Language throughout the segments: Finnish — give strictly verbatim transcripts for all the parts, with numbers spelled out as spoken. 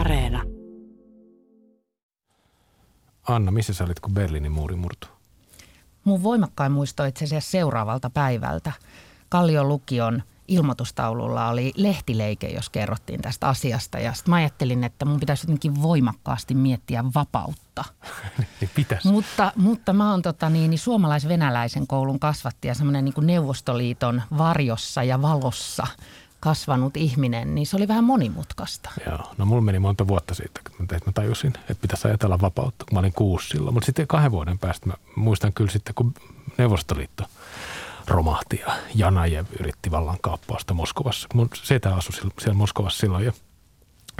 Areena. Anna, missä sä olit, kun Berliinin muuri murtui? Mun voimakkain muisto itse asiassa seuraavalta päivältä. Kallion lukion ilmoitustaululla oli lehtileike, jos kerrottiin tästä asiasta. Ja sitten mä ajattelin, että mun pitäisi jotenkin voimakkaasti miettiä vapautta. Pitäisi. Mutta, mutta mä oon tota niin, suomalais-venäläisen koulun kasvattaja, semmoinen niin kuin Neuvostoliiton varjossa ja valossa kasvanut ihminen, niin se oli vähän monimutkaista. Joo, no mulla meni monta vuotta siitä, että mä tajusin, että pitäisi ajatella vapautta, kun mä olin kuusi silloin. Mutta sitten kahden vuoden päästä mä muistan kyllä sitten, kun Neuvostoliitto romahti ja Janajev yritti vallankaappausta Moskovassa. Mun setä asui siellä Moskovassa silloin ja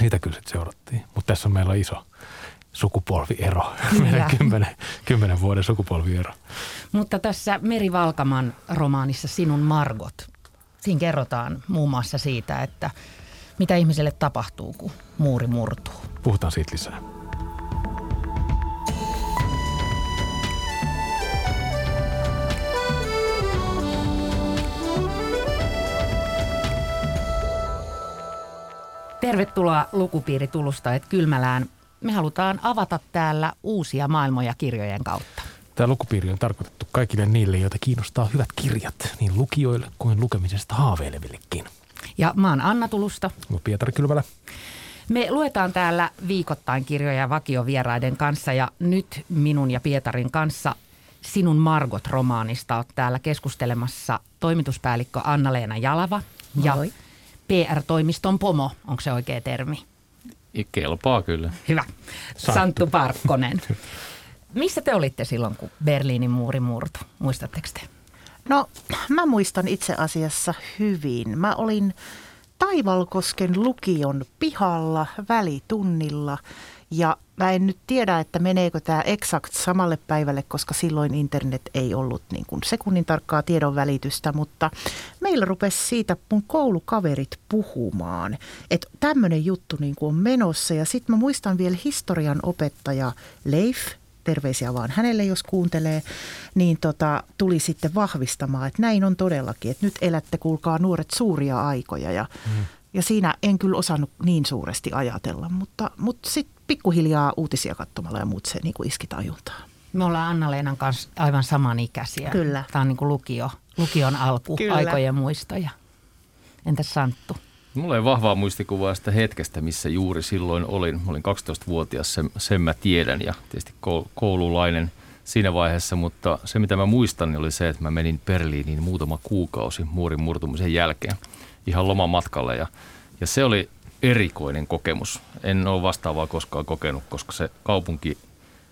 siitä kyllä sitten seurattiin. Mutta tässä on meillä iso sukupolviero, meidän kymmenen, kymmenen vuoden sukupolviero. Mutta tässä Meri Valkaman romaanissa Sinun, Margot, siinä kerrotaan muun muassa siitä, että mitä ihmiselle tapahtuu, kun muuri murtuu. Puhutaan siitä lisää. Tervetuloa Lukupiiri Tulusta et Kylmälään. Me halutaan avata täällä uusia maailmoja kirjojen kautta. Tämä lukupiiri on tarkoitettu kaikille niille, joita kiinnostaa hyvät kirjat, niin lukijoille kuin lukemisesta haaveilevillekin. Ja mä oon Anna Tulusto. Mä Pietari Kylmälä. Me luetaan täällä viikoittain kirjoja vakiovieraiden kanssa ja nyt minun ja Pietarin kanssa Sinun, Margot-romaanista on täällä keskustelemassa toimituspäällikkö Annaleena Jalava. Moi. Ja P R-toimiston pomo, onko se oikea termi? Kelpaa kyllä. Hyvä. Santtu, Santtu Parkkonen. Missä te olitte silloin, kun Berliinin muuri murtui? Muistatteko te? No, mä muistan itse asiassa hyvin. Mä olin Taivalkosken lukion pihalla välitunnilla ja mä en nyt tiedä, että meneekö tämä eksakt samalle päivälle, koska silloin internet ei ollut niin kuin sekunnin tarkkaa tiedonvälitystä, mutta meillä rupesi siitä mun koulukaverit puhumaan, että tämmöinen juttu niin kuin on menossa. Ja sitten mä muistan vielä historian opettaja Leif, terveisiä vaan hänelle, jos kuuntelee, niin tota, tuli sitten vahvistamaan, että näin on todellakin, että nyt elätte, kuulkaa nuoret, suuria aikoja. Ja, mm. ja siinä en kyllä osannut niin suuresti ajatella, mutta, mutta sitten pikkuhiljaa uutisia katsomalla ja muut se niin kuin iski tajuntaan. Me ollaan Anna-Leenan kanssa aivan samanikäisiä. Kyllä. Tämä on niin kuin lukio, lukion alku, kyllä, aikojen muistoja. Entäs Santtu? Mulla ei vahvaa muistikuvaa sitä hetkestä, missä juuri silloin olin. Mä olin kaksitoistavuotias, sen, sen mä tiedän ja tietysti koululainen siinä vaiheessa, mutta se mitä mä muistan niin oli se, että mä menin Berliiniin muutama kuukausi muurin murtumisen jälkeen ihan lomamatkalle ja, ja se oli erikoinen kokemus. En ole vastaavaa koskaan kokenut, koska se kaupunki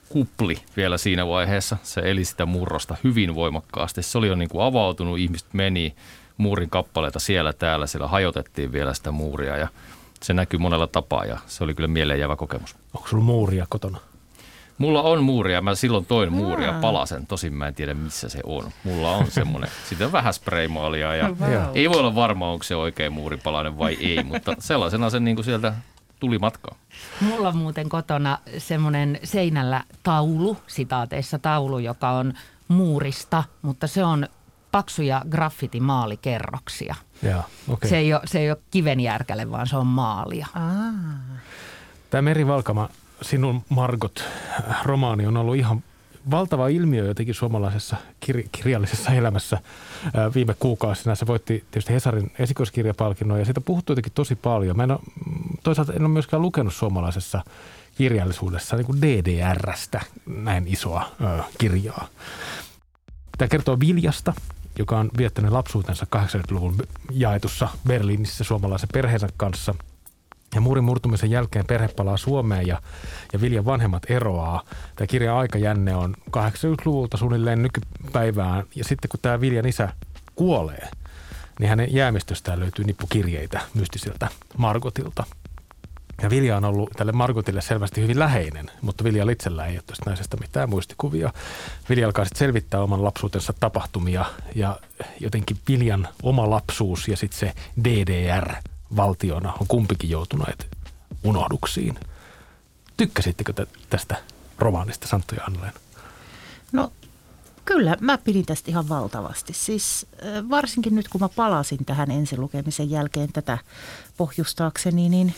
kupli vielä siinä vaiheessa. Se eli sitä murrosta hyvin voimakkaasti. Se oli jo niin kuin avautunut, ihmiset meni. Muurin kappaleita siellä täällä, siellä hajotettiin vielä sitä muuria ja se näkyy monella tapaa ja se oli kyllä mieleenjäävä kokemus. Onko sulla muuria kotona? Mulla on muuria. Mä silloin toin muuria palasen. Tosin mä en tiedä missä se on. Mulla on semmoinen. Siitä on vähän spraymaalia ja wow. Ei voi olla varma, onko se oikein muuripalainen vai ei, mutta sellaisena se niin kuin sieltä tuli matkaan. Mulla on muuten kotona semmoinen seinällä taulu, sitaateissa taulu, joka on muurista, mutta se on paksuja graffitimaalikerroksia. Jaa, okay. Se ei ole, se ei ole kivenjärkälle, vaan se on maalia. Aa. Tämä Meri Valkama, Sinun, Margot, romaani on ollut ihan valtava ilmiö jotenkin suomalaisessa kir- kirjallisessa elämässä viime kuukausina. Se voitti tietysti Hesarin esikoiskirjapalkinnon ja siitä puhuttu jotenkin tosi paljon. Mä en ole, toisaalta en ole myöskään lukenut suomalaisessa kirjallisuudessa niin kuin D D R:stä näin isoa ö, kirjaa. Tämä kertoo Viljasta, joka on viettänyt lapsuutensa kahdeksankymmentäluvun jaetussa Berliinissä suomalaisen perheensä kanssa. Ja muurin murtumisen jälkeen perhe palaa Suomeen ja, ja Viljan vanhemmat eroaa. Tämä kirjan aikajänne on kahdeksankymmentäluvulta suunnilleen nykypäivään. Ja sitten kun tämä Viljan isä kuolee, niin hänen jäämistöstään löytyy nippukirjeitä mystisiltä Margotilta. Ja Vilja on ollut tälle Margotille selvästi hyvin läheinen, mutta Vilja itsellään ei ole tästä naisesta mitään muistikuvia. Vilja alkaa sitten selvittää oman lapsuutensa tapahtumia ja jotenkin Viljan oma lapsuus ja sitten se D D R-valtiona on kumpikin joutuneet unohduksiin. Tykkäsittekö te tästä romaanista, Santtu ja Annaleena? No kyllä, mä pidin tästä ihan valtavasti. Siis varsinkin nyt kun mä palasin tähän ensilukemisen jälkeen tätä pohjustaakseni, niin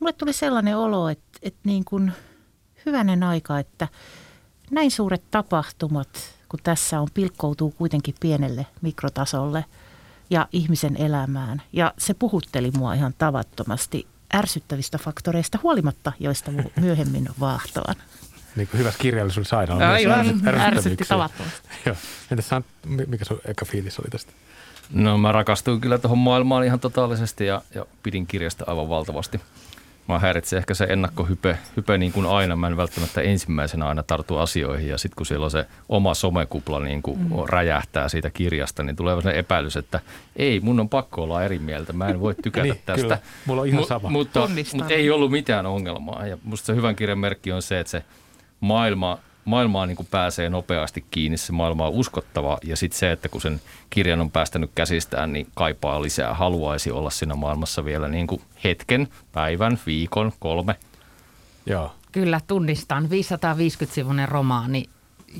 mulle tuli sellainen olo, että, että niin kuin hyvänen aika, että näin suuret tapahtumat, kun tässä on, pilkkoutuu kuitenkin pienelle mikrotasolle ja ihmisen elämään. Ja se puhutteli mua ihan tavattomasti ärsyttävistä faktoreista huolimatta, joista myöhemmin vaahtoan. Niin kuin hyvässä kirjallisuudessa aina on. Aivan, ärsytti tavattomasti. Joo. Entäs, mikä sun eka fiilis oli tästä? No mä rakastuin kyllä tuohon maailmaan ihan totaalisesti ja, ja pidin kirjasta aivan valtavasti. Mä häiritsin ehkä se ennakkohype hype niin kuin aina. Mä en välttämättä ensimmäisenä aina tartu asioihin ja sitten kun siellä on se oma somekupla niin kuin mm. räjähtää siitä kirjasta, niin tulee sellainen epäilys, että ei, mun on pakko olla eri mieltä. Mä en voi tykätä niin, tästä. Kyllä. Mulla on ihan sama. M- mutta, mutta ei ollut mitään ongelmaa. Ja musta se hyvän kirjan merkki on se, että se maailma... Maailmaa niin kuin pääsee nopeasti kiinni, se maailma on uskottava ja sitten se, että kun sen kirjan on päästänyt käsistään, niin kaipaa lisää. Haluaisi olla siinä maailmassa vielä niin kuin hetken, päivän, viikon, kolme. Joo. Kyllä tunnistan. viisisataaviisikymmentä-sivuinen romaani,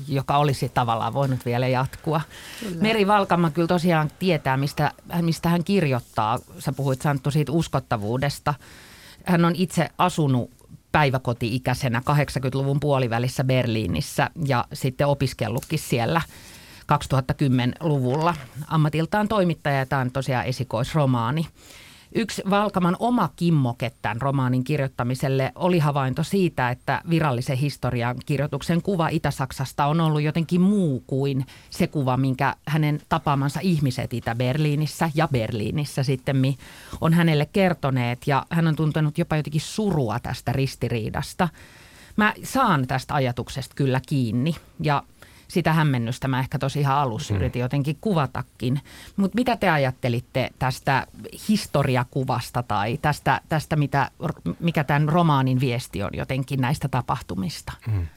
joka olisi tavallaan voinut vielä jatkua. Kyllä. Meri Valkama kyllä tosiaan tietää, mistä, mistä hän kirjoittaa. Sä puhuit, Santtu, siitä uskottavuudesta. Hän on itse asunut päiväkoti-ikäisenä kahdeksankymmentäluvun puolivälissä Berliinissä ja sitten opiskellutkin siellä kaksituhattakymmenluvulla. Ammatiltaan toimittaja ja tämä on tosiaan esikoisromaani. Yksi Valkaman oma kimmoke tämän romaanin kirjoittamiselle oli havainto siitä, että virallisen historian kirjoituksen kuva Itä-Saksasta on ollut jotenkin muu kuin se kuva, minkä hänen tapaamansa ihmiset Itä-Berliinissä ja Berliinissä sitten on hänelle kertoneet. Ja hän on tuntenut jopa jotenkin surua tästä ristiriidasta. Mä saan tästä ajatuksesta kyllä kiinni ja sitä hämmennystä mä ehkä tosi ihan alussa yritin jotenkin kuvatakin. Mutta mitä te ajattelitte tästä historiakuvasta tai tästä, tästä mitä, mikä tämän romaanin viesti on jotenkin näistä tapahtumista? Mm.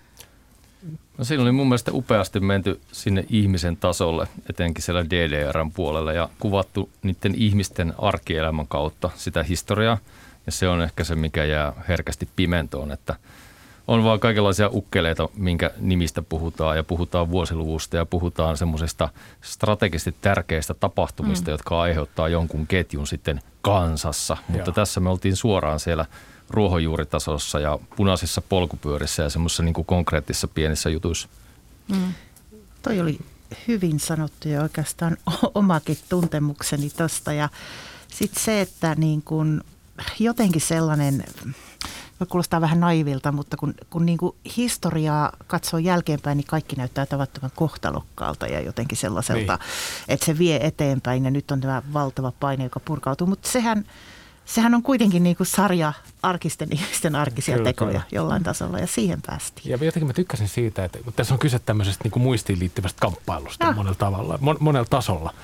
No siinä oli mun mielestä upeasti menty sinne ihmisen tasolle, etenkin siellä D D R:n puolella ja kuvattu niiden ihmisten arkielämän kautta sitä historiaa. Ja se on ehkä se, mikä jää herkästi pimentoon, että on vaan kaikenlaisia ukkeleita, minkä nimistä puhutaan ja puhutaan vuosiluvusta ja puhutaan semmoisesta strategisesti tärkeistä tapahtumista, mm. jotka aiheuttaa jonkun ketjun sitten kansassa. Joo. Mutta tässä me oltiin suoraan siellä ruohonjuuritasossa ja punaisissa polkupyörissä ja semmoisissa niin kuin konkreettisissa pienissä jutuissa. Mm. Toi oli hyvin sanottu ja oikeastaan omakin tuntemukseni tosta ja sitten se, että niin kuin jotenkin sellainen... Kuulostaa vähän naivilta, mutta kun, kun niin kuin historiaa katsoo jälkeenpäin, niin kaikki näyttää tavattoman kohtalokkaalta ja jotenkin sellaiselta, niin, että se vie eteenpäin ja nyt on tämä valtava paine, joka purkautuu. Mutta sehän, sehän on kuitenkin niin kuin sarja arkisten ihmisten arkisia kyllä, tekoja kyllä. jollain tasolla ja siihen päästiin. Ja jotenkin mä tykkäsin siitä, että tässä on kyse tämmöisestä niin kuin muistiin liittyvästä kamppailusta monella tavalla, mon, monella tasolla.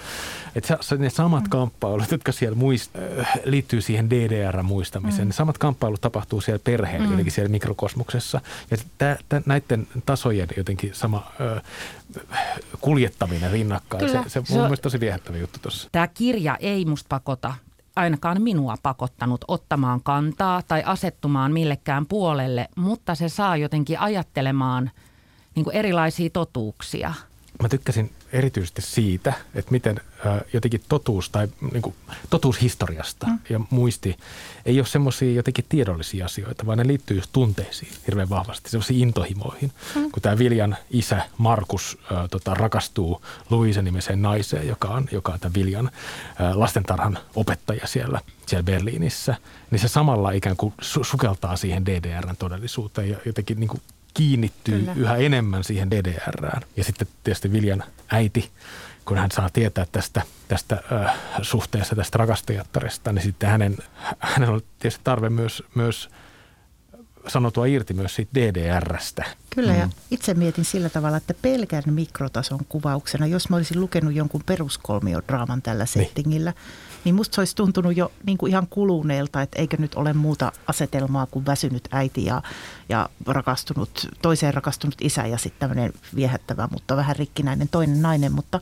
Että ne samat mm. kamppailut, jotka siellä muist, äh, liittyy siihen D D R-muistamiseen, mm. ne samat kamppailut tapahtuu siellä perheellä, mm. jotenkin siellä mikrokosmuksessa. Ja tää, tää, näiden tasojen jotenkin sama äh, kuljettaminen rinnakkain, kyllä. se, se on mun mielestä tosi viehättävä juttu tuossa. Tämä kirja ei musta pakota, ainakaan minua pakottanut ottamaan kantaa tai asettumaan millekään puolelle, mutta se saa jotenkin ajattelemaan niin kuin erilaisia totuuksia. Mä tykkäsin erityisesti siitä, että miten äh, jotenkin totuus tai niin kuin, totuus historiasta mm. ja muisti ei ole semmoisia jotenkin tiedollisia asioita, vaan ne liittyy just tunteisiin hirveän vahvasti, semmoisiin intohimoihin. Mm. Kun tämä Viljan isä Markus äh, tota, rakastuu Luisa-nimiseen naiseen, joka on, joka on tämän Viljan äh, lastentarhan opettaja siellä, siellä Berliinissä, niin se samalla ikään kuin su- sukeltaa siihen D D R:n todellisuuteen ja jotenkin niin kuin kiinnittyy kyllä. yhä enemmän siihen D D R:ään. Ja sitten tietysti Viljan äiti, kun hän saa tietää tästä, tästä äh, suhteessa tästä rakastajattaresta, niin sitten hänen, hänen on tietysti tarve myös, myös sanotua irti myös siitä D D R:stä. Kyllä, ja itse mietin sillä tavalla, että pelkän mikrotason kuvauksena, jos mä olisin lukenut jonkun peruskolmiodraaman tällä settingillä, niin, niin musta se olisi tuntunut jo niin kuin ihan kuluneelta, että eikö nyt ole muuta asetelmaa kuin väsynyt äiti ja, ja rakastunut, toiseen rakastunut isä ja sitten tämmöinen viehättävä, mutta vähän rikkinäinen toinen nainen, mutta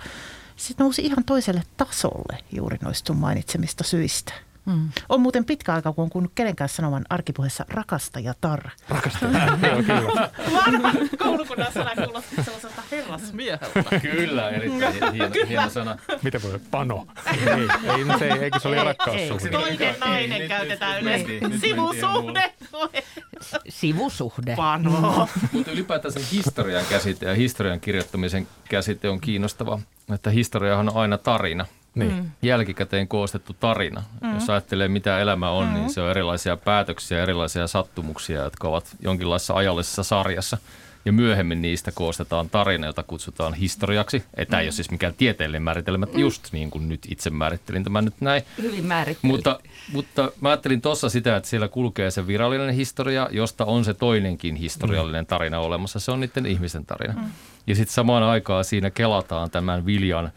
sitten nousi ihan toiselle tasolle juuri noista sun mainitsemista syistä. Mm. On muuten pitkä aika, kun on kuunnut kenenkään sanovan arkipuheessa rakastajatar. Rakastajatar, joo kyllä. Vanha koulukunnan sana kuulosti sellaiselta herrasmieheltä. Kyllä, erittäin hieno, hieno sana. Miten voi pano? Ei, ei, se ei, eikö se oli rakkaussuhde? Toinen nainen käytetään yleensä. Sivusuhde. Sivusuhde. Pano. Mutta ylipäätään sen historian käsite ja historian kirjoittamisen käsite on kiinnostava. Että historiahan on aina tarina. Niin. Jälkikäteen koostettu tarina. Mm-hmm. Jos ajattelee, mitä elämä on, mm-hmm. niin se on erilaisia päätöksiä, erilaisia sattumuksia, jotka ovat jonkinlaisessa ajallisessa sarjassa. Ja myöhemmin niistä koostetaan tarina, jota kutsutaan historiaksi. Tämä mm-hmm. ei ole siis mikään tieteellinen määritelmä, mm-hmm. just niin kuin nyt itse määrittelin tämän nyt näin. Hyvin määrittelin. Mutta, mutta mä ajattelin tuossa sitä, että siellä kulkee se virallinen historia, josta on se toinenkin historiallinen tarina olemassa. Se on niiden ihmisten tarina. Mm-hmm. Ja sitten samaan aikaan siinä kelataan tämän Viljan äh,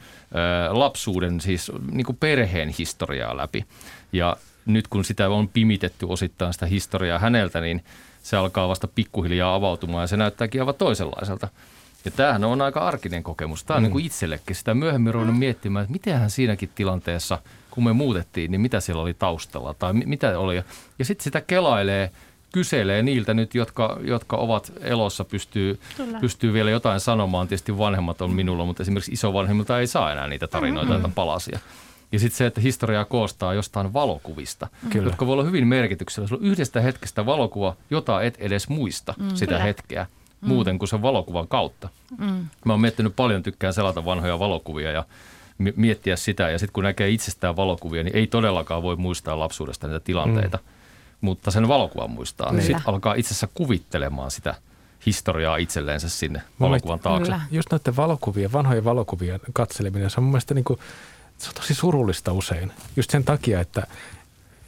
lapsuuden, siis niin kuin perheen historiaa läpi. Ja nyt kun sitä on pimitetty osittain sitä historiaa häneltä, niin se alkaa vasta pikkuhiljaa avautumaan ja se näyttääkin aivan toisenlaiselta. Ja tämähän on aika arkinen kokemus. Tämä on mm. niin kuin itsellekin. Sitä myöhemmin ruvennut miettimään, että mitenhän siinäkin tilanteessa, kun me muutettiin, niin mitä siellä oli taustalla tai mitä oli. Ja sitten sitä kelailee. Kyselee niiltä nyt, jotka, jotka ovat elossa, pystyy, pystyy vielä jotain sanomaan. Tietysti vanhemmat on minulla, mutta esimerkiksi isovanhemmilta ei saa enää niitä tarinoita, mm-hmm. palasia. Ja sitten se, että historiaa koostaa jostain valokuvista, mm-hmm. jotka voi olla hyvin merkityksellä. Sulla on yhdestä hetkestä valokuva, jota et edes muista mm-hmm. sitä Kyllä. hetkeä, mm-hmm. muuten kuin sen valokuvan kautta. Mm-hmm. Mä oon miettinyt paljon, tykkään selata vanhoja valokuvia ja miettiä sitä. Ja sitten kun näkee itsestään valokuvia, niin ei todellakaan voi muistaa lapsuudesta niitä tilanteita. Mm-hmm. Mutta sen valokuvan muistaa. Niin sitten alkaa itse asiassa kuvittelemaan sitä historiaa itselleensä sinne valokuvan taakse. Kyllä. Just näiden valokuvien, vanhojen valokuvien katseleminen, se on mun mielestä niin kuin, se on tosi surullista usein. Just sen takia, että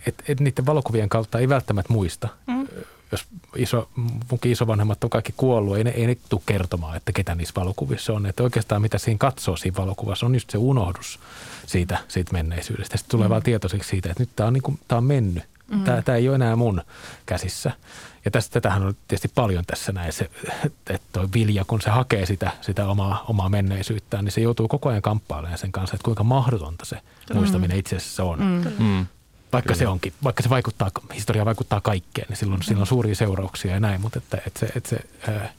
et, et niiden valokuvien kautta ei välttämättä muista. Mm. Jos iso, munkin isovanhemmat on kaikki kuollut, ei ne, ei ne tule kertomaan, että ketä niissä valokuvissa on. Että oikeastaan mitä siinä katsoo siinä valokuvassa on just se unohdus siitä, siitä menneisyydestä. Sitten tulee mm. vaan tietoiseksi siitä, että nyt tämä on, niin kuin, tämä on mennyt. Mm-hmm. Tämä, tämä ei ole enää mun käsissä. Ja tästä, tätähän on tietysti paljon tässä näin, se, että toi Vilja, kun se hakee sitä, sitä omaa, omaa menneisyyttään, niin se joutuu koko ajan kamppailemaan sen kanssa, että kuinka mahdotonta se mm-hmm. muistaminen itse asiassa on. Mm-hmm. Vaikka Kyllä. se onkin, vaikka se vaikuttaa, historia vaikuttaa kaikkeen, niin silloin, mm-hmm. silloin on suuria seurauksia ja näin, mutta että, että se, että se ää,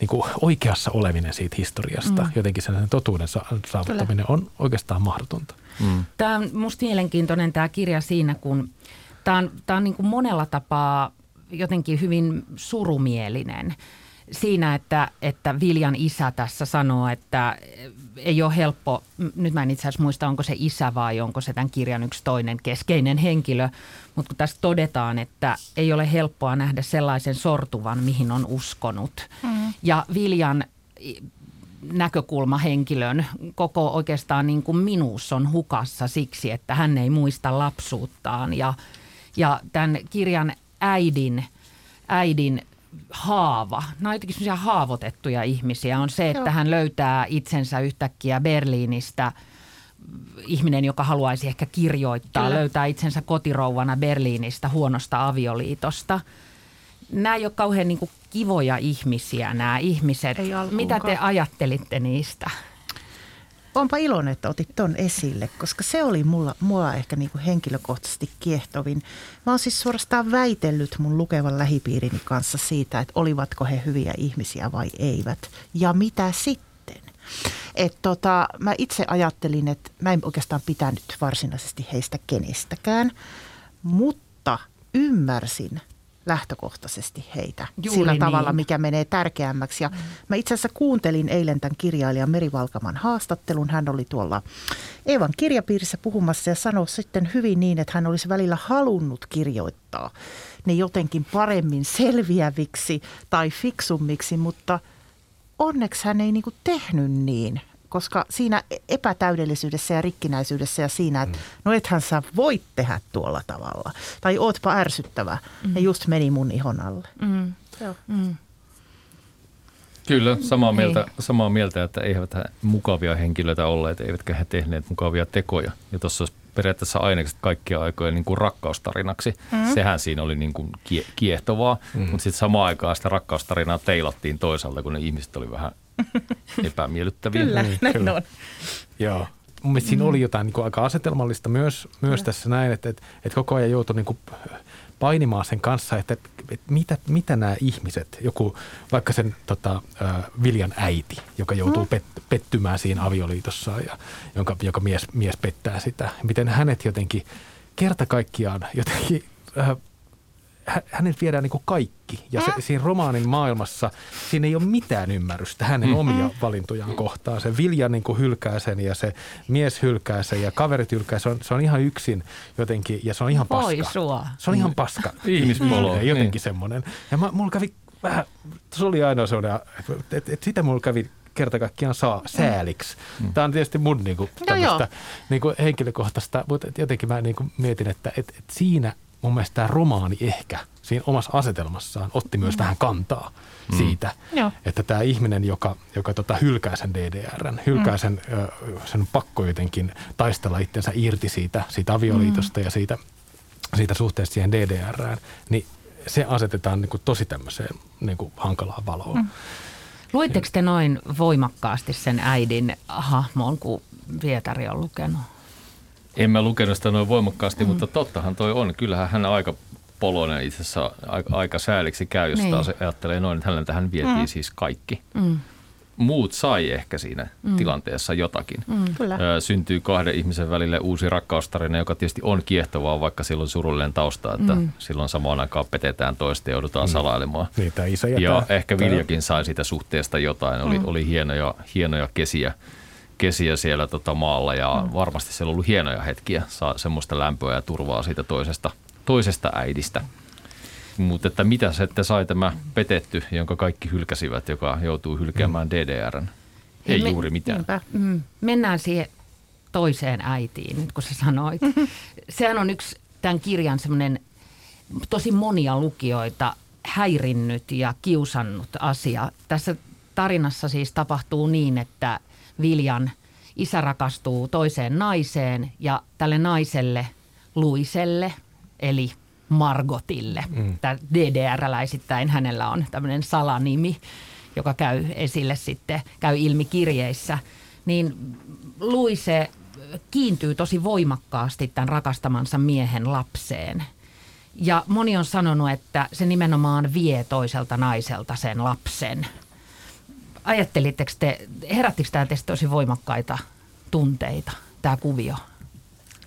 niin kuin oikeassa oleminen siitä historiasta, mm-hmm. jotenkin sen totuuden saavuttaminen Kyllä. on oikeastaan mahdotonta. Mm. Tämä on musta mielenkiintoinen tämä kirja siinä, kun Tämä on, tämä on niin kuin monella tapaa jotenkin hyvin surumielinen siinä, että, että Viljan isä tässä sanoo, että ei ole helppo, nyt mä en itse asiassa muista, onko se isä vai onko se tämän kirjan yksi toinen keskeinen henkilö, mutta kun tässä todetaan, että ei ole helppoa nähdä sellaisen sortuvan, mihin on uskonut. Mm. Ja Viljan näkökulma henkilön koko oikeastaan niin kuin minuus on hukassa siksi, että hän ei muista lapsuuttaan ja Ja tämän kirjan äidin, äidin haava, nämä on jotenkin sellaisia haavoitettuja ihmisiä, on se, että Joo. hän löytää itsensä yhtäkkiä Berliinistä. Ihminen, joka haluaisi ehkä kirjoittaa, Kyllä. löytää itsensä kotirouvana Berliinistä huonosta avioliitosta. Nämä ei ole kauhean niin kuin kivoja ihmisiä, nämä ihmiset. Mitä te ajattelitte niistä? Onpa iloinen, että otit ton esille, koska se oli mulla, mua ehkä niinku henkilökohtaisesti kiehtovin. Mä oon siis suorastaan väitellyt mun lukevan lähipiirini kanssa siitä, että olivatko he hyviä ihmisiä vai eivät. Ja mitä sitten? Et tota, mä itse ajattelin, että mä en oikeastaan pitänyt varsinaisesti heistä kenestäkään, mutta ymmärsin lähtökohtaisesti heitä Juuri sillä niin. tavalla, mikä menee tärkeämmäksi. Ja mm. mä itse asiassa kuuntelin eilen tämän kirjailijan Meri Valkaman haastattelun. Hän oli tuolla Eevan kirjapiirissä puhumassa ja sanoi sitten hyvin niin, että hän olisi välillä halunnut kirjoittaa ne jotenkin paremmin selviäviksi tai fiksummiksi, mutta onneksi hän ei niin kuin tehnyt niin. Koska siinä epätäydellisyydessä ja rikkinäisyydessä ja siinä, että mm. no ethän sä voit tehdä tuolla tavalla. Tai ootpa ärsyttävä. Mm. Ja just meni mun ihon alle. Mm. Mm. Kyllä, samaa mieltä, samaa mieltä, että eivät mukavia henkilöitä olleet, eivätkä he tehneet mukavia tekoja. Ja tuossa olisi periaatteessa ainekset kaikkia aikoja niin kuin rakkaustarinaksi. Mm. Sehän siinä oli niin kuin kie- kiehtovaa, mm. mutta sitten samaan aikaan sitä rakkaustarinaa teilattiin toisaalta, kun ne ihmiset oli vähän epämiellyttäviä. Kyllä, näin on. Joo. mun mielestä siinä oli jotain niin kuin aika asetelmallista myös, myös tässä näin, että, että, että koko ajan joutui niin kuin painimaan sen kanssa, että, että mitä, mitä nämä ihmiset, joku vaikka sen tota, Viljan äiti, joka joutuu pet, pettymään siinä avioliitossaan ja jonka, joka mies, mies pettää sitä, miten hänet jotenkin kerta kaikkiaan jotenkin... Äh, hänet viedään niin kuin kaikki ja se, siinä romaanin maailmassa siinä ei ole mitään ymmärrystä hänen omia valintojaan kohtaan. Se Vilja niin kuin hylkää sen ja se mies hylkää sen ja kaverit hylkää. Se on, se on ihan yksin jotenkin ja se on ihan paska. Sua. Se on ihan paska. Ihmispolo. Jotenkin niin. Semmoinen. Ja mä, mulla kävi vähän, se oli ainoa sellainen, että et, et sitä mulla kävi kerta kaikkiaan saa sääliksi. Tämä on tietysti mun niin kuin, tämmöistä, no niin kuin henkilökohtaista, mutta jotenkin mä niin kuin mietin, että et, et siinä... Mun mielestä tämä romaani ehkä siinä omassa asetelmassaan otti myös mm. vähän kantaa mm. siitä, Joo. että tämä ihminen, joka, joka tota, hylkää sen D D R:n, hylkää mm. sen, ö, sen pakko jotenkin taistella itsensä irti siitä, siitä avioliitosta mm. ja siitä, siitä suhteesta siihen D D R:ään, niin se asetetaan niin kuin tosi tämmöiseen niin kuin hankalaan valoon. Mm. Luitteko te noin voimakkaasti sen äidin hahmon, kun Pietari on lukenut? En mä lukenut sitä noin voimakkaasti, mm. mutta tottahan toi on. Kyllähän hän aika poloinen itse asiassa aika, aika sääliksi käy, jos niin. taas ajattelee noin, että hänellä tähän vietiin mm. siis kaikki. Mm. Muut sai ehkä siinä mm. tilanteessa jotakin. Mm. Ö, syntyy kahden ihmisen välille uusi rakkaustarina, joka tietysti on kiehtovaa, vaikka silloin surullinen tausta, että mm. silloin samaan aikaan petetään toista ja joudutaan mm. salailemaan. Niin, tää isä ja, ja tää, ehkä tää. Viljakin sai siitä suhteesta jotain. Oli, mm. oli hienoja, hienoja kesiä. Kesiä siellä tota maalla ja mm. varmasti siellä on ollut hienoja hetkiä, saa semmoista lämpöä ja turvaa siitä toisesta, toisesta äidistä. Mutta että mitä se että sai tämä petetty, jonka kaikki hylkäsivät, joka joutuu hylkäämään D D R:n? Ei me, juuri mitään. Mm. Mennään siihen toiseen äitiin, nyt kun sä sanoit. Sehän on yksi tämän kirjan semmoinen tosi monia lukijoita häirinnyt ja kiusannut asia. Tässä tarinassa siis tapahtuu niin, että Viljan isä rakastuu toiseen naiseen ja tälle naiselle, Luiselle, eli Margotille. Mm. Tämä D D R-läisittäin hänellä on tämmöinen salanimi, joka käy esille sitten, käy ilmi kirjeissä. Niin Luise kiintyy tosi voimakkaasti tämän rakastamansa miehen lapseen. Ja moni on sanonut, että se nimenomaan vie toiselta naiselta sen lapsen. Ajattelitteko te, herättikö tämä teistä tosi voimakkaita tunteita, tämä kuvio?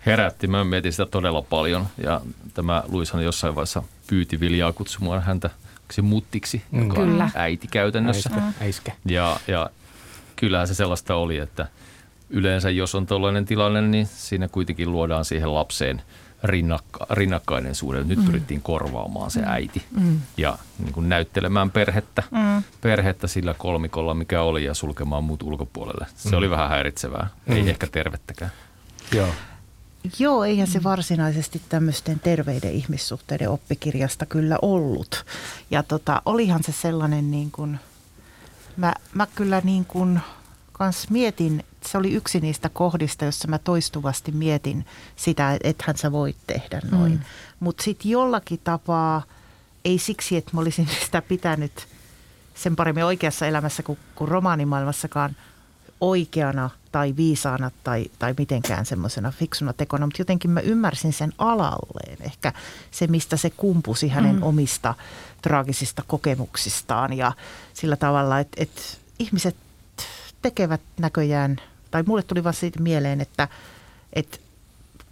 Herätti. Mä mietin sitä todella paljon. Ja tämä Luisan jossain vaiheessa pyyti Viljaa kutsumaan häntä muttiksi, mm. joka Kyllä. on äiti käytännössä. Äiskä. Äiskä. Ja, ja kyllähän se sellaista oli, että yleensä jos on tollainen tilanne, niin siinä kuitenkin luodaan siihen lapseen rinnakka, rinnakkainen suhde. Nyt mm. pyrittiin korvaamaan se äiti mm. ja niin kuin näyttelemään perhettä, mm. perhettä sillä kolmikolla, mikä oli, ja sulkemaan muut ulkopuolelle. Se mm. oli vähän häiritsevää. Mm. Ei ehkä tervettäkään. Joo. Joo, eihän se varsinaisesti tämmöisten terveiden ihmissuhteiden oppikirjasta kyllä ollut. Ja tota, olihan se sellainen niin kuin, mä, mä kyllä niin kuin kans mietin, se oli yksi niistä kohdista, jossa mä toistuvasti mietin sitä, että ethän sä voit tehdä noin. Mm. Mutta sitten jollakin tapaa, ei siksi, että mä olisin sitä pitänyt sen paremmin oikeassa elämässä kuin, kuin romaanimaailmassakaan oikeana tai viisaana tai, tai mitenkään semmoisena fiksuna tekona. Mutta jotenkin mä ymmärsin sen alalleen. Ehkä se, mistä se kumpusi hänen mm. omista traagisista kokemuksistaan ja sillä tavalla, että, että ihmiset tekevät näköjään, tai mulle tuli vaan siitä mieleen, että, että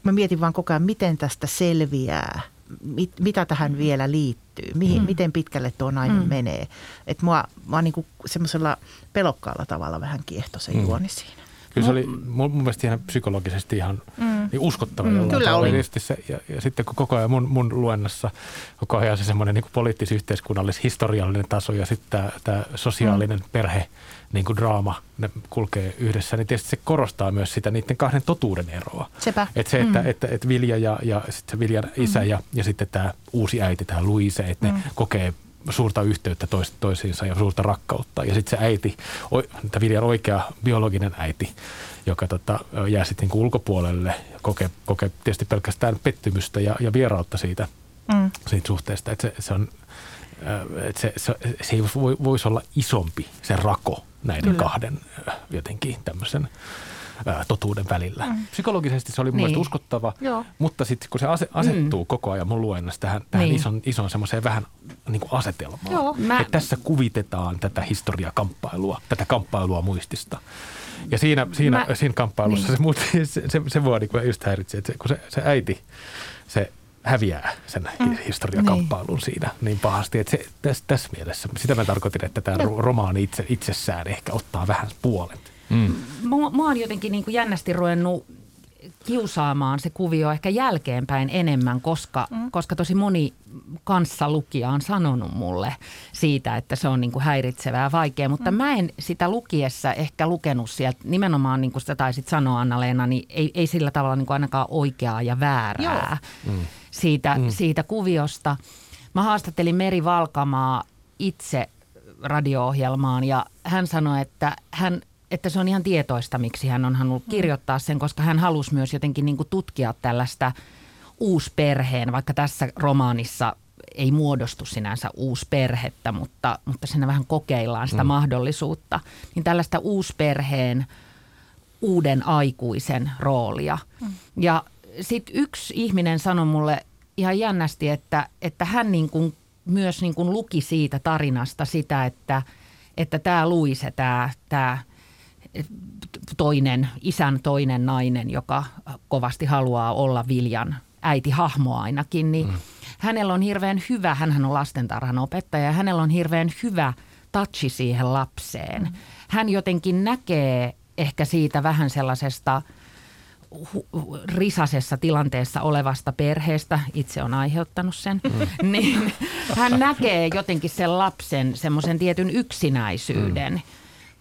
mä mietin vaan koko ajan, miten tästä selviää, mit, mitä tähän vielä liittyy, mihin, mm. miten pitkälle tuo nainen mm. menee. Että mua, mua niin kuin semmoisella pelokkaalla tavalla vähän kiehtoi se mm. juoni siinä. Kyllä se oli mun mielestä ihan psykologisesti ihan mm. niin uskottava jollain mm, tavalla. Ja, ja sitten kun koko ajan mun, mun luennassa koko ajan se semmoinen niin poliittis-yhteiskunnallis-historiallinen taso ja sitten tämä sosiaalinen mm. perhe, niin kuin draama, ne kulkee yhdessä, niin tietysti se korostaa myös sitä niiden kahden totuuden eroa. Sepä. Että se, että, mm. että, että Vilja ja, ja sitten Viljan isä mm. ja, ja sitten tämä uusi äiti, tämä Luise, että mm. ne kokee suurta yhteyttä tois, toisiinsa ja suurta rakkautta. Ja sitten se äiti, o, Viljan oikea biologinen äiti, joka tota, jää sitten niin ulkopuolelle, kokee, kokee tietysti pelkästään pettymystä ja, ja vierautta siitä, mm. siitä suhteesta. Että se, se, on, että se, se, se ei voisi olla isompi se rako näiden Kyllä. kahden jotenkin tämmöisen ää, totuuden välillä. Mm. Psykologisesti se oli mun niin. mielestä uskottava, Joo. mutta sitten kun se ase- asettuu mm. koko ajan mun luennassa tähän, tähän niin. ison, ison semmoiseen vähän niin kuin asetelmaan, Joo, mä... että tässä kuvitetaan tätä historiakamppailua, tätä kamppailua muistista. Ja siinä, siinä, mä... siinä kamppailussa niin. se, se, se mua niin kuin just häiritsi, että se, kun se, se äiti, se häviää sen mm. historiakamppailun niin. siinä niin pahasti, että se, tässä, tässä mielessä, sitä mä tarkoitin, että tämä no. romaani itse, itsessään ehkä ottaa vähän puolet. Mm. Mua, mua on jotenkin niin kuin jännästi ruvennut kiusaamaan se kuvio ehkä jälkeenpäin enemmän, koska, mm. koska tosi moni kanssalukija on sanonut mulle siitä, että se on niin kuin häiritsevää ja vaikea, mutta mm. mä en sitä lukiessa ehkä lukenut sieltä, nimenomaan niin kuin sitä taisit sanoa Annaleena, niin ei, ei sillä tavalla niin kuin ainakaan oikeaa ja väärää mm. siitä, mm. siitä kuviosta. Mä haastattelin Meri Valkamaa itse radio-ohjelmaan ja hän sanoi, että hän että se on ihan tietoista, miksi hän on halunnut kirjoittaa sen, koska hän halusi myös jotenkin niin kuin tutkia tällaista uusperheen, vaikka tässä romaanissa ei muodostu sinänsä uusperhettä, mutta, mutta siinä vähän kokeillaan sitä mm. mahdollisuutta, niin tällaista uusperheen, uuden aikuisen roolia. Mm. Ja sitten yksi ihminen sanoi mulle ihan jännästi, että, että hän niin kuin myös niin kuin luki siitä tarinasta sitä, että, että tämä Luisa, tämä, tämä toinen, isän toinen nainen, joka kovasti haluaa olla Viljan äitihahmo ainakin, niin mm. hänellä on hirveän hyvä, hänhän on lastentarhanopettaja, ja hänellä on hirveän hyvä touchi siihen lapseen. Mm. Hän jotenkin näkee ehkä siitä vähän sellaisesta hu- risasessa tilanteessa olevasta perheestä, itse on aiheuttanut sen, mm. niin hän näkee jotenkin sen lapsen semmoisen tietyn yksinäisyyden. Mm.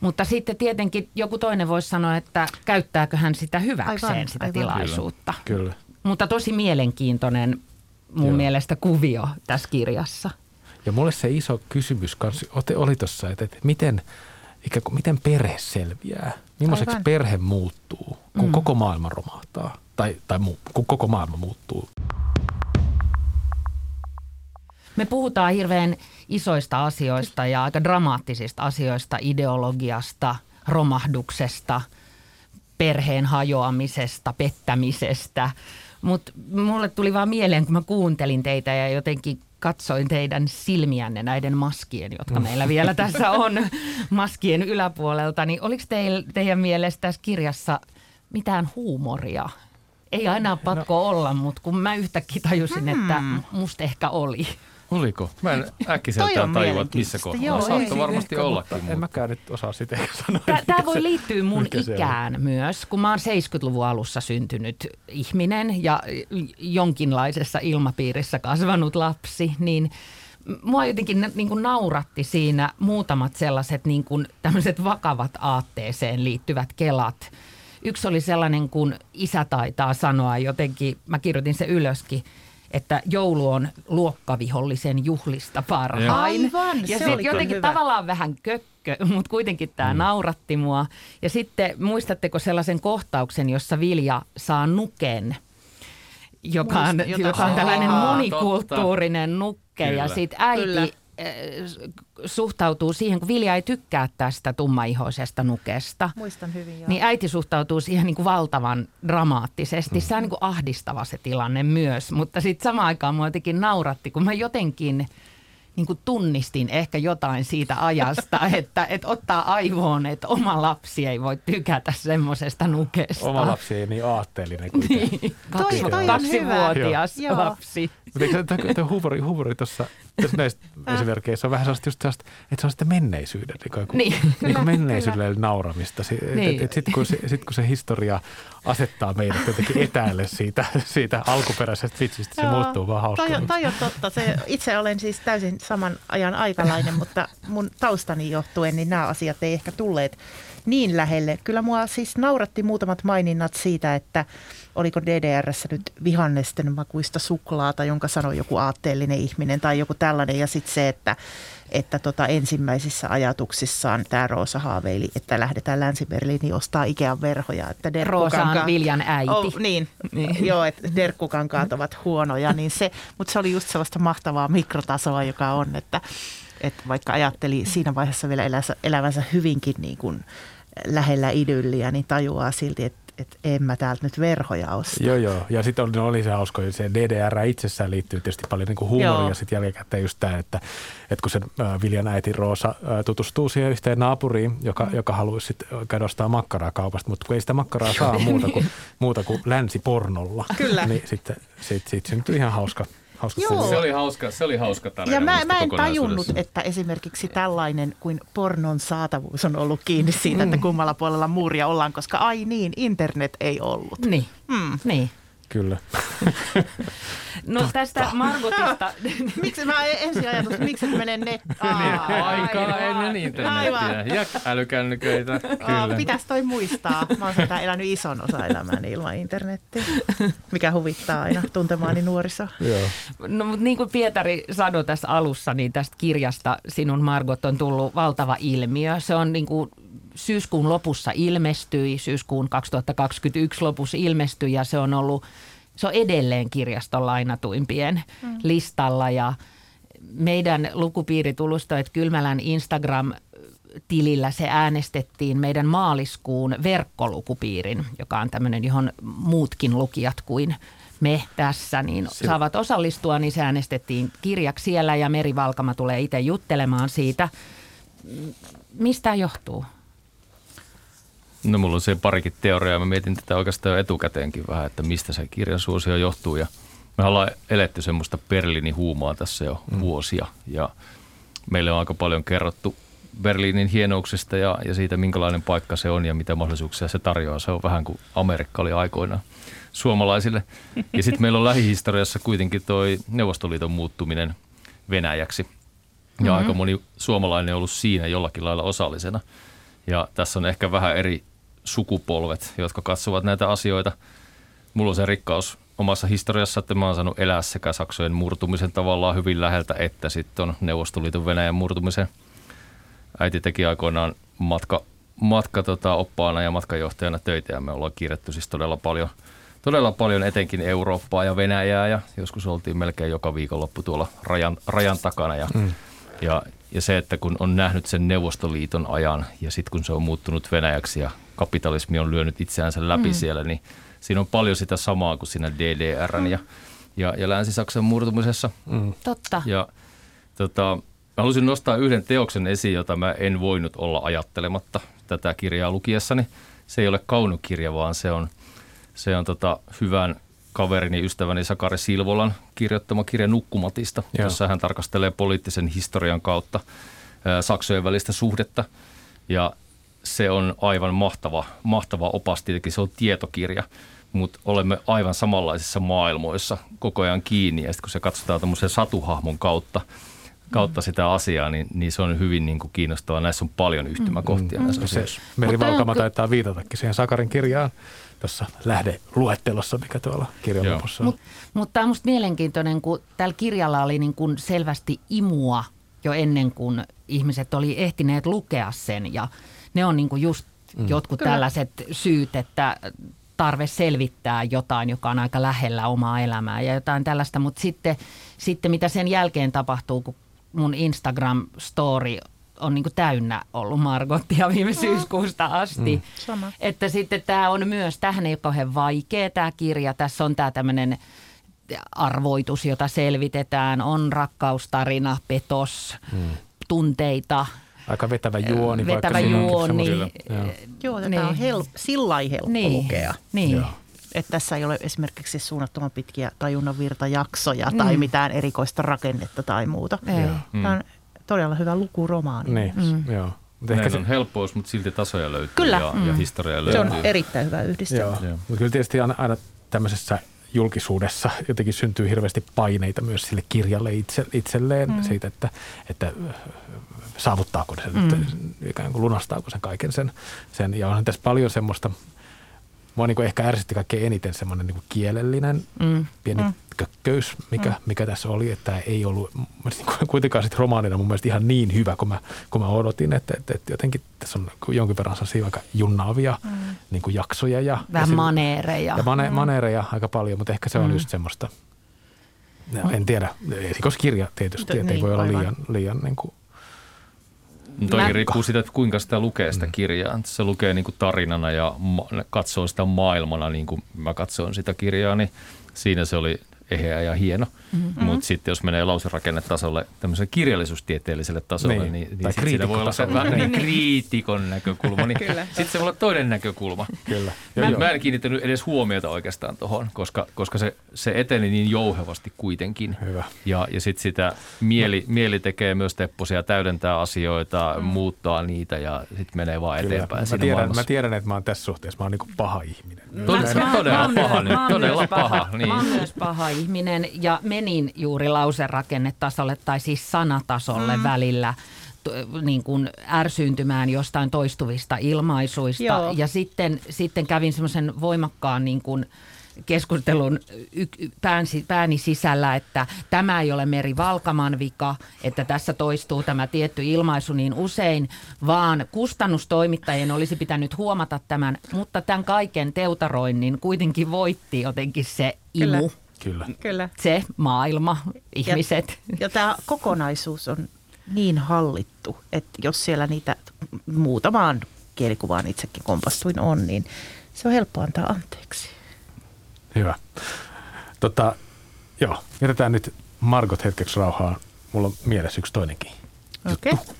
Mutta sitten tietenkin joku toinen voisi sanoa, että käyttääkö hän sitä hyväkseen, aivan, sitä aivan. tilaisuutta. Kyllä, kyllä. Mutta tosi mielenkiintoinen mun Joo. mielestä kuvio tässä kirjassa. Ja mulle se iso kysymys kanssa oli tuossa, että, että miten, ikään kuin, miten perhe selviää? Millaiseksi aivan. perhe muuttuu, kun mm. koko maailma romahtaa? Tai, tai muu, kun koko maailma muuttuu. Me puhutaan hirveän isoista asioista ja aika dramaattisista asioista, ideologiasta, romahduksesta, perheen hajoamisesta, pettämisestä. Mutta mulle tuli vaan mieleen, kun mä kuuntelin teitä ja jotenkin katsoin teidän silmiänne näiden maskien, jotka meillä vielä tässä on, maskien yläpuolelta. Niin oliko teil, teidän mielestä tässä kirjassa mitään huumoria? Ei aina pakko no. olla, mutta kun mä yhtäkkiä tajusin, hmm. että musta ehkä oli. Oliko? Mä en äkkiseltään tajua, että missä kohtaa. Saattaa varmasti ollakin. En mäkään nyt osaa sitä sanoa. Tää, tää voi liittyä mun ikään on. Myös, kun mä oon seitsemänkymmentäluvun alussa syntynyt ihminen ja jonkinlaisessa ilmapiirissä kasvanut lapsi, niin mua jotenkin niin kuin nauratti siinä muutamat sellaiset niin kuin tämmöiset vakavat aatteeseen liittyvät kelat. Yksi oli sellainen, kun isä taitaa sanoa jotenkin, mä kirjoitin se ylöskin, että joulu on luokkavihollisen juhlista parhain. Aivan, ja sitten jotenkin hyvä. Tavallaan vähän kökkö, mutta kuitenkin tämä mm. nauratti mua. Ja sitten muistatteko sellaisen kohtauksen, jossa Vilja saa nuken, joka on, Muist, jota, joka on tällainen ahaa, monikulttuurinen totta. Nukke. Kyllä. Ja sitten äiti Kyllä. suhtautuu siihen, kun Vilja ei tykkää tästä tummaihoisesta nukesta. Muistan hyvin, joo. Niin äiti suhtautuu siihen niin kuin valtavan dramaattisesti. Mm. Se on niin kuin ahdistava se tilanne myös, mutta sitten samaan aikaan mua jotenkin nauratti, kun mä jotenkin niin kuin tunnistin ehkä jotain siitä ajasta, että, että ottaa aivoon, että oma lapsi ei voi tykätä semmoisesta nukesta. Oma lapsi ei niin aatteellinen kuin niin. Kaksi, kaksivuotias joo. lapsi. Mutta huumori, huumori tuossa näistä esimerkkeissä on vähän sellaista, että se on sitä menneisyyden, niin niin menneisyydelle nauramista. Niin. Sitten kun, sit, kun se historia asettaa meidät jotenkin etäälle siitä, siitä alkuperäisestä vitsistä, se muuttuu vaan hauskaa. Toi on totta. Se, itse olen siis täysin saman ajan aikalainen, mutta mun taustani johtuen niin nämä asiat ei ehkä tulleet niin lähelle. Kyllä mua siis nauratti muutamat maininnat siitä, että oliko D D R:ssä nyt vihannesten makuista suklaata, jonka sanoi joku aatteellinen ihminen tai joku tällainen. Ja sitten se, että, että tota ensimmäisissä ajatuksissaan tämä Roosa haaveili, että lähdetään Länsi-Berliiniin ostaa Ikean verhoja. Että Roosa on Viljan äiti. Oh, niin, niin. Joo, että derkkukankaat ovat huonoja. Niin se, mutta se oli just sellaista mahtavaa mikrotasoa, joka on, että, että vaikka ajatteli siinä vaiheessa vielä elävänsä hyvinkin niin kuin lähellä idylliä, niin tajuaa silti, että et en mä täältä nyt verhoja osta. Joo, joo. Ja sitten oli, oli se hauska, että se D D R itsessään liittyy tietysti paljon niin huumoria. Sitten jälkikäteen just tämä, että, että kun sen ä, Viljan äiti Roosa ä, tutustuu siihen yhteen naapuriin, joka, mm. joka haluaisi sitten käydä ostaa makkaraa kaupasta, mutta kun ei sitä makkaraa saa muuta kuin, muuta kuin länsipornolla. Kyllä. Niin sitten sit, sit syntyi ihan hauska. Hauska se oli hauska, se oli hauska tarina. Ja mä, mä en tajunnut, että esimerkiksi tällainen kuin pornon saatavuus on ollut kiinni siitä, mm. että kummalla puolella muuria ollaan, koska ai niin, internet ei ollut. Niin, mm. niin. Kyllä. No totta. Tästä Margotista. Miksi mä ensin ajatus, että miksi menee nettiin? Aikaa ennen internetiä ja älykännyköitä. Kyllä. Pitäisi toi muistaa. Mä oon sitä elänyt ison osa elämääni ilman internettiä, mikä huvittaa aina tuntemaani nuorisoa. No mutta niin kuin Pietari sanoi tässä alussa, niin tästä kirjasta Sinun Margot on tullut valtava ilmiö. Se on niin kuin syyskuun lopussa ilmestyi, syyskuun kaksituhattakaksikymmentäyksi lopussa ilmestyi ja se on ollut, se on edelleen kirjaston lainatuimpien mm. listalla ja meidän Lukupiiri Tulusto et Kylmälän Instagram-tilillä se äänestettiin meidän maaliskuun verkkolukupiirin, joka on tämmöinen, johon muutkin lukijat kuin me tässä, niin saavat osallistua, niin se äänestettiin kirjaksi siellä ja Meri Valkama tulee itse juttelemaan siitä. Mistä johtuu? No mulla on se parikin teoriaa. Mä mietin tätä oikeastaan jo etukäteenkin vähän, että mistä se kirjan suosio johtuu. Ja me ollaan eletty semmoista Berliinin huumaa tässä jo mm. vuosia. Ja meille on aika paljon kerrottu Berliinin hienouksista ja, ja siitä, minkälainen paikka se on ja mitä mahdollisuuksia se tarjoaa. Se on vähän kuin Amerikka oli aikoinaan suomalaisille. Ja sitten meillä on lähihistoriassa kuitenkin toi Neuvostoliiton muuttuminen Venäjäksi. Ja mm-hmm. aika moni suomalainen on ollut siinä jollakin lailla osallisena. Ja tässä on ehkä vähän eri sukupolvet, jotka katsovat näitä asioita. Mulla on se rikkaus omassa historiassa, että mä oon saanut elää sekä Saksojen murtumisen tavallaan hyvin läheltä, että sitten on Neuvostoliiton Venäjän murtumisen. Äiti teki aikoinaan matka, matka tota, oppaana ja matkajohtajana töitä ja me ollaan kirjattu siis todella paljon, todella paljon etenkin Eurooppaa ja Venäjää ja joskus oltiin melkein joka viikonloppu tuolla rajan, rajan takana ja, mm. ja Ja se, että kun on nähnyt sen Neuvostoliiton ajan ja sitten kun se on muuttunut Venäjäksi ja kapitalismi on lyönyt itseänsä läpi mm. siellä, niin siinä on paljon sitä samaa kuin siinä D D R:n mm. ja, ja, ja Länsi-Saksan murtumisessa. Mm. Totta. Ja tota, mä halusin nostaa yhden teoksen esiin, jota mä en voinut olla ajattelematta tätä kirjaa lukiessani. Se ei ole kaunokirja, vaan se on, se on tota, hyvän kaverini, ystäväni Sakari Silvolan kirjoittama kirja Nukkumatista, Joo. jossa hän tarkastelee poliittisen historian kautta ä, Saksojen välistä suhdetta. Ja se on aivan mahtava, mahtava opas, tietenkin se on tietokirja, mutta olemme aivan samanlaisissa maailmoissa koko ajan kiinni. Ja sitten kun se katsotaan tämmöisen satuhahmon kautta, kautta mm. sitä asiaa, niin, niin se on hyvin niin kuin kiinnostavaa. Näissä on paljon yhtymäkohtia. Mm. Mm. Se, Meri Valkama taitaa viitatakin siihen Sakarin kirjaan. Tuossa lähdeluettelossa, mikä tuolla kirjan lopussa on. Mutta mut tämä on musta mielenkiintoinen, kun tällä kirjalla oli niin kun selvästi imua jo ennen kuin ihmiset oli ehtineet lukea sen. Ja ne on niin kun just mm. jotkut Kyllä. tällaiset syyt, että tarve selvittää jotain, joka on aika lähellä omaa elämää ja jotain tällaista. Mutta sitten, sitten mitä sen jälkeen tapahtuu, kun mun Instagram-story on niin kuin täynnä ollut Margottia viime syyskuusta asti. Mm. Sama. Että sitten tämä on myös, tähän ei kauhean vaikea tämä kirja. Tässä on tämä tämmöinen arvoitus, jota selvitetään. On rakkaustarina, petos, mm. tunteita. Aika vetävä juoni. Vetävä juoni. Joo, tätä niin. on help- sillain helppo niin. lukea. Niin. Joo. Että tässä ei ole esimerkiksi suunnattoman pitkiä tajunnanvirtajaksoja mm. tai mitään erikoista rakennetta tai muuta. Mm. Tämä on todella hyvä lukuromaani. Niin, mm. joo. Näin se on helppous, mutta silti tasoja löytyy kyllä. ja, mm. ja historiaa löytyy. Se on erittäin hyvä yhdistelmä. Mutta kyllä tietysti aina, aina tämmöisessä julkisuudessa jotenkin syntyy hirveästi paineita myös sille kirjalle itse, itselleen mm. siitä, että, että saavuttaako se mm. nyt, ikään kuin lunastaako sen kaiken sen. sen. Ja onhan tässä paljon semmoista, mua niin kuin ehkä ärsytti kaikkein eniten semmoinen niin kuin kielellinen mm. pieni mm. kökköys, mikä, mm. mikä tässä oli, että ei ollut kuitenkaan sitten romaanina mun mielestä ihan niin hyvä, kun mä, kun mä odotin, että, että, että jotenkin tässä on jonkin verran sellaisia aika junnaavia mm. niin kuin jaksoja. Ja, vähän ja maneereja. Ja mane, mm. maneereja aika paljon, mutta ehkä se on mm. just semmoista, no, en tiedä, esikoiskirja tietysti, että ei niin, voi aivan. olla liian, liian niin kuin Toki riippuu siitä, että kuinka sitä lukee sitä kirjaa. Se lukee niin kuin tarinana ja katsoo sitä maailmana, niin kuin mä katsoin sitä kirjaa, niin siinä se oli eheä ja hieno. Mm-hmm. Mutta sitten jos menee lauserakennetasolle, tämmöiselle kirjallisuustieteelliselle tasolle, niin, niin, niin siitä voi olla se vähän kriitikon näkökulma. Niin sitten se voi olla toinen näkökulma. Kyllä. Joo, joo. Mä en kiinnittänyt edes huomiota oikeastaan tuohon, koska, koska se, se eteni niin jouhevasti kuitenkin. Hyvä. Ja, ja sitten sitä mieli, mieli tekee myös tepposia, täydentää asioita, mm. muuttaa niitä ja sitten menee vaan Kyllä. eteenpäin. Mä tiedän, mä tiedän, että mä oon tässä suhteessa, mä oon niinku paha ihminen. Todella, mä, todella mä, paha nyt, todella paha. Mä oon myös paha ihminen ja menin juuri lauserakennetasolle tai siis sanatasolle mm. välillä t- niin kuin ärsyyntymään jostain toistuvista ilmaisuista. Joo. Ja sitten, sitten kävin semmoisen voimakkaan niin kuin keskustelun y- päänsi, pääni sisällä, että tämä ei ole Meri Valkaman vika, että tässä toistuu tämä tietty ilmaisu niin usein, vaan kustannustoimittajien olisi pitänyt huomata tämän, mutta tämän kaiken teutaroinnin kuitenkin voitti jotenkin se imu. Kyllä. Kyllä. Kyllä. Se maailma, ihmiset. Ja, ja tämä kokonaisuus on niin hallittu, että jos siellä niitä muutamaan kielikuvaan itsekin kompastuin on, niin se on helppo antaa anteeksi. Hyvä. Tota, joo, jätetään nyt Margot hetkeksi rauhaa. Mulla on mielessä yksi toinenkin. Okei. Okay.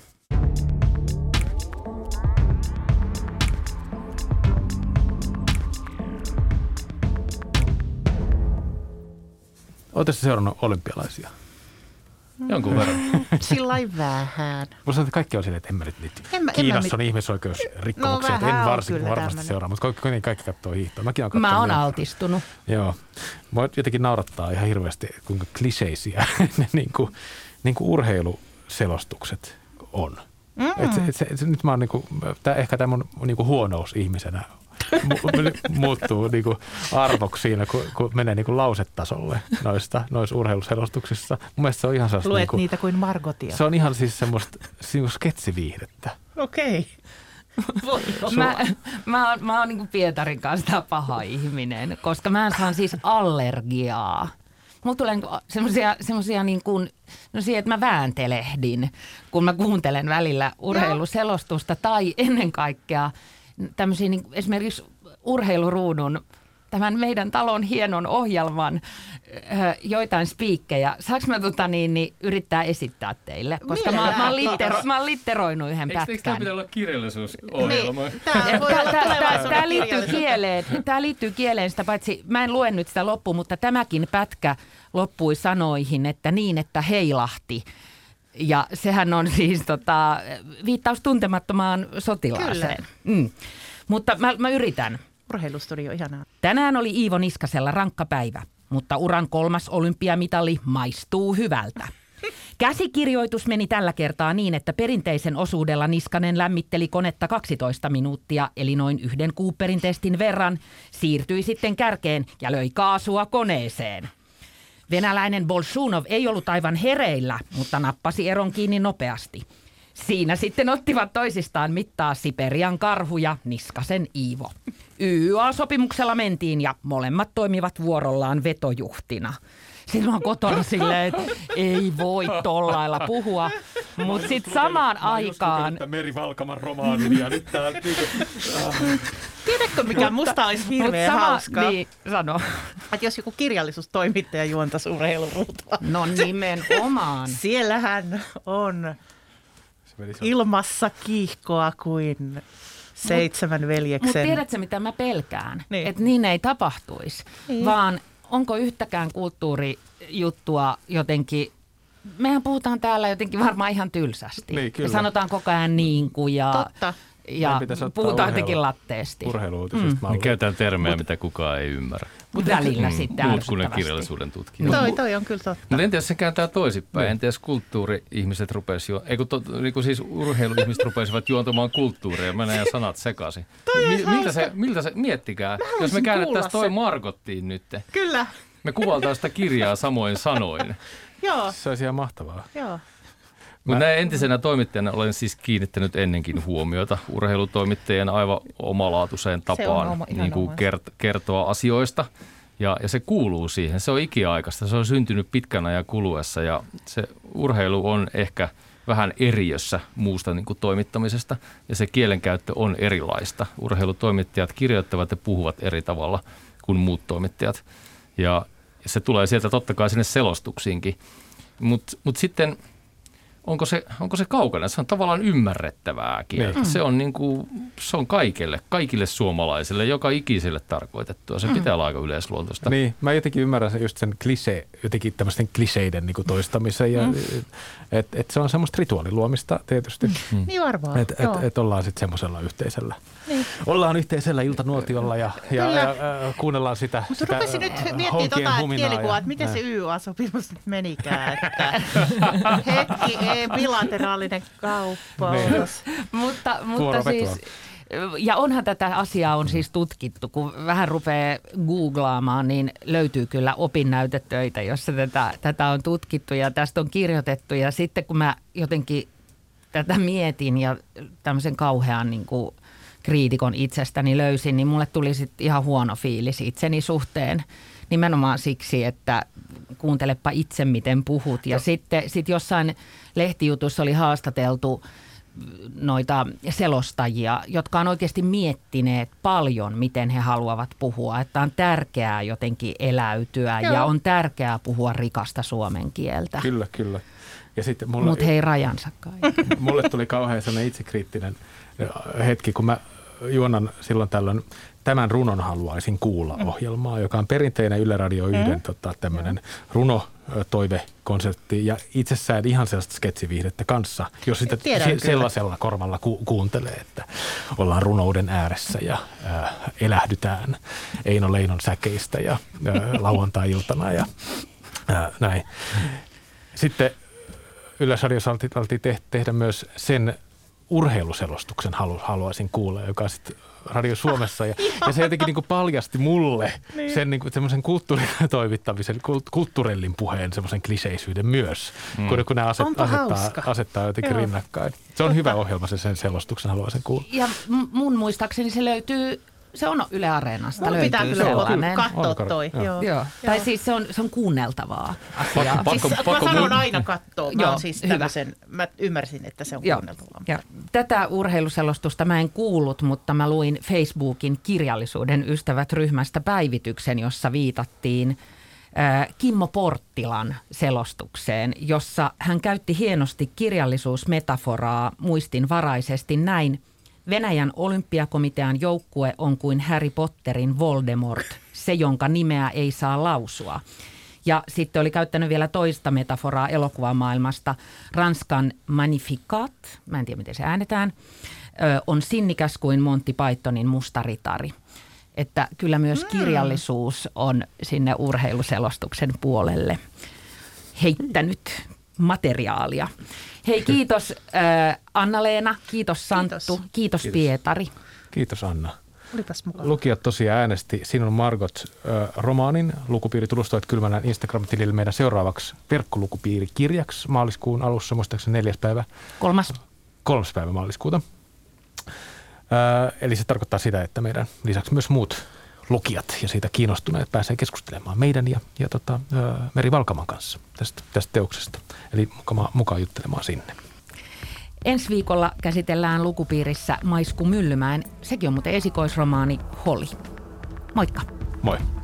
Oletko seurannut olympialaisia? Jonkun verran. Sillain vähän. Mulla sanotaan, että kaikki on silleen, että en mä nyt niitä. En mä, Kiinassa en mä... on ihmisoikeusrikkomuksia, no, että en varsin, varmasti seuraa, mutta kaikki, kaikki katsoo hiihtoa. Mäkin olen katsonut. Mä oon altistunut. Joo. Mua jotenkin naurattaa ihan hirveästi, kuinka kliseisiä ne niin kuin, niin kuin urheiluselostukset on. Mm. Et se, et se, et se, nyt mä oon niin kuin, tää, ehkä tämä mun niin kuin huonous ihmisenä muuttuu niinku arvoksi siinä, kun, kun menee niinku lausetasolle noista, noissa urheiluselostuksissa. Mun mielestä se on ihan sellaista... Luet niinku, niitä kuin Margotia. Se on ihan siis semmoista niinku sketsiviihdettä. Okei. Okay. mä, mä oon, mä oon niinku Pietarin kanssa tää paha ihminen, koska mä saan siis allergiaa. Mulla tulee niinku semmosia, semmosia niin kuin, no siihen, että mä vääntelehdin, kun mä kuuntelen välillä urheiluselostusta tai ennen kaikkea... Tämmöisiä niin esimerkiksi urheiluruudun, tämän meidän talon hienon ohjelman joitain spiikkejä. Saanko mä tota niin, niin yrittää esittää teille? Koska mä, mä, oon littero, mä oon litteroinut yhden pätkän. Eikö tämä pitää olla kirjallisuusohjelma? Niin, tämä liittyy kieleen. Tämä liittyy kieleen sitä, paitsi mä en lue nyt sitä loppuun, mutta tämäkin pätkä loppui sanoihin, että niin, että heilahti. Ja sehän on siis tota, viittaus tuntemattomaan sotilaaseen. Mm. Mutta mä, mä yritän. Urheilustudio, ihanaa. Tänään oli Iivo Niskasella rankka päivä, mutta uran kolmas olympiamitali maistuu hyvältä. Käsikirjoitus meni tällä kertaa niin, että perinteisen osuudella Niskanen lämmitteli konetta kaksitoista minuuttia, eli noin yhden Cooperin testin verran, siirtyi sitten kärkeen ja löi kaasua koneeseen. Venäläinen Bolshunov ei ollut aivan hereillä, mutta nappasi eron kiinni nopeasti. Siinä sitten ottivat toisistaan mittaa Siperian karhu ja Niskasen Iivo. Y Y A-sopimuksella mentiin ja molemmat toimivat vuorollaan vetojuhtina. Silloin on kotona silleen, että ei voi tollailla puhua, mutta sitten samaan mä aikaan... Mä Meri Valkaman romaania nyt täällä... Tiedätkö, mikä musta olisi hirveän sama, hauskaa? Niin, sano. Että jos joku kirjallisuustoimittaja juontaisi urheiluruutua. No nimenomaan. Siellähän on ilmassa kiihkoa kuin... Seitsemän veljeksen. Mutta tiedätkö, mitä mä pelkään? Niin. Että niin ei tapahtuisi, niin. Vaan onko yhtäkään kulttuurijuttua jotenkin, mehän puhutaan täällä jotenkin varmaan ihan tylsästi. Niin, ja sanotaan koko ajan niin kuin ja, ja puhutaan jotenkin latteesti. Urheiluutisista. Mm. Käytään termejä, Mut, mitä kukaan ei ymmärrä. Mutta välillä sitten ärsyttävästi. Muut kuin ne kirjallisuuden tutkijat. Toi, toi on kyllä totta. Mutta entäs se kääntää toisinpäin? No. Entäs kulttuuri-ihmiset rupesivat, ei kun, to, niin kun siis urheilu-ihmiset rupesivat juontamaan kulttuuria. Mä näen sanat sekaisin. M- miltä, se, miltä se, miettikää, jos me käännettäisiin toi Margottiin nyt. Kyllä. Me kuvaltaan sitä kirjaa samoin sanoin. Joo. Se olisi ihan mahtavaa. Joo. Mutta näin entisenä toimittajana olen siis kiinnittänyt ennenkin huomiota urheilutoimittajien aivan omalaatuiseen tapaan oma, niin kuin kert- kertoa asioista. Ja, ja se kuuluu siihen. Se on ikiaikaista. Se on syntynyt pitkän ajan kuluessa ja se urheilu on ehkä vähän eriössä muusta niin kuin toimittamisesta, ja se kielenkäyttö on erilaista. Urheilutoimittajat kirjoittavat ja puhuvat eri tavalla kuin muut toimittajat, ja se tulee sieltä totta kai sinne selostuksiinkin. Mutta mut sitten onko se, onko se kaukana? Se on tavallaan ymmärrettävää kieltä. Mm. Se, on niin kuin, se on kaikille, kaikille suomalaisille, joka ikiselle tarkoitettua. Se mm. pitää olla aika yleisluontoista. Niin, mä jotenkin ymmärrän just sen klisee, jotenkin tämmöisten kliseiden niin kuin toistamisen. Mm. Että et se on semmoista rituaaliluomista tietysti. Mm. Mm. Niin varmaan, et, et, et ollaan sitten semmoisella yhteisellä. Niin. Ollaan yhteisellä iltanuotiolla ja, ja, ja äh, kuunnellaan sitä honkien huminaa. Mutta rupesin nyt miettimään tota kielikuvaa, että miten se Y A-sopimus nyt menikään. Että hetki, ei, bilateraalinen kauppa. mutta, mutta siis, ja onhan tätä asiaa on siis tutkittu. Kun vähän rupeaa googlaamaan, niin löytyy kyllä opinnäytetöitä, jossa tätä, tätä on tutkittu ja tästä on kirjoitettu. Ja sitten kun mä jotenkin tätä mietin ja tämmöisen kauhean niin kuin kriitikon itsestäni löysin, niin mulle tuli sitten ihan huono fiilis itseni suhteen. Nimenomaan siksi, että kuuntelepa itse, miten puhut. Ja sitten sit jossain lehtijutussa oli haastateltu noita selostajia, jotka on oikeasti miettineet paljon, miten he haluavat puhua. Että on tärkeää jotenkin eläytyä. Joo. Ja on tärkeää puhua rikasta suomen kieltä. Kyllä, kyllä. Mutta hei rajansa kaiken. Mulle tuli kauhean sellainen itsekriittinen hetki, kun mä juonan silloin tällöin Tämän runon haluaisin kuulla -ohjelmaa, joka on perinteinen Yleradio yksi mm. tota, tämmöinen runotoivekonsertti ja itsessään ihan sellaista sketsiviihdettä kanssa, jos sitä Tiedän, sellaisella kyllä. korvalla ku- kuuntelee, että ollaan runouden ääressä ja äh, elähdytään Eino Leinon säkeistä ja äh, lauantai-iltana ja äh, näin. Sitten Ylä-radiossa altiin te- tehdä myös sen urheiluselostuksen halu- haluaisin kuulla, joka sitten Radio Suomessa ja, ja se jotenkin niin kuin paljasti mulle niin sen niin kuin semmoisen kulttuuritoimittamisen, kulttuurellin puheen semmoisen kliseisyyden myös, mm. kun, kun nämä aset, asettaa, asettaa jotenkin Joo. rinnakkain. Se on hyvä ohjelma, se sen selostuksen haluaisin kuulla. Ja mun muistaakseni se löytyy, se on Yle Areenasta. Mun löytyy pitää sellainen. Katsoa toi. Joo. Joo. Joo. Tai siis se on, se on kuunneltavaa asiaa. Pakko, pakko, siis, pakko, mä sanon aina katsoa. Mä, joo, siis mä ymmärsin, että se on joo. kuunneltavaa. Joo. Tätä urheiluselostusta mä en kuullut, mutta mä luin Facebookin kirjallisuuden ystävät -ryhmästä päivityksen, jossa viitattiin äh, Kimmo Porttilan selostukseen, jossa hän käytti hienosti kirjallisuusmetaforaa muistinvaraisesti näin: Venäjän olympiakomitean joukkue on kuin Harry Potterin Voldemort, se jonka nimeä ei saa lausua. Ja sitten oli käyttänyt vielä toista metaforaa elokuvamaailmasta. Ranskan Magnificat, mä en tiedä miten se äänetään, on sinnikäs kuin Monty Pythonin mustaritari. Että kyllä myös kirjallisuus on sinne urheiluselostuksen puolelle heittänyt materiaalia. Hei, kiitos äh, Annaleena, kiitos Santtu, kiitos, kiitos, kiitos Pietari. Kiitos Anna. Olipas mukava. Lukijat tosiaan äänesti Sinun Margot äh, romaanin Lukupiiri Tulusto et Kylmälän Instagram-tilille meidän seuraavaksi verkkolukupiirikirjaksi maaliskuun alussa, muistaakseni neljäs päivä. Kolmas. Kolmas päivä maaliskuuta. Äh, eli se tarkoittaa sitä, että meidän lisäksi myös muut lukijat ja siitä kiinnostuneet pääsee keskustelemaan meidän ja, ja tota, Meri Valkaman kanssa tästä, tästä teoksesta. Eli mukaan, mukaan juttelemaan sinne. Ensi viikolla käsitellään Lukupiirissä Maisku Myllymäen. Sekin on muuten esikoisromaani Holi. Moikka. Moi.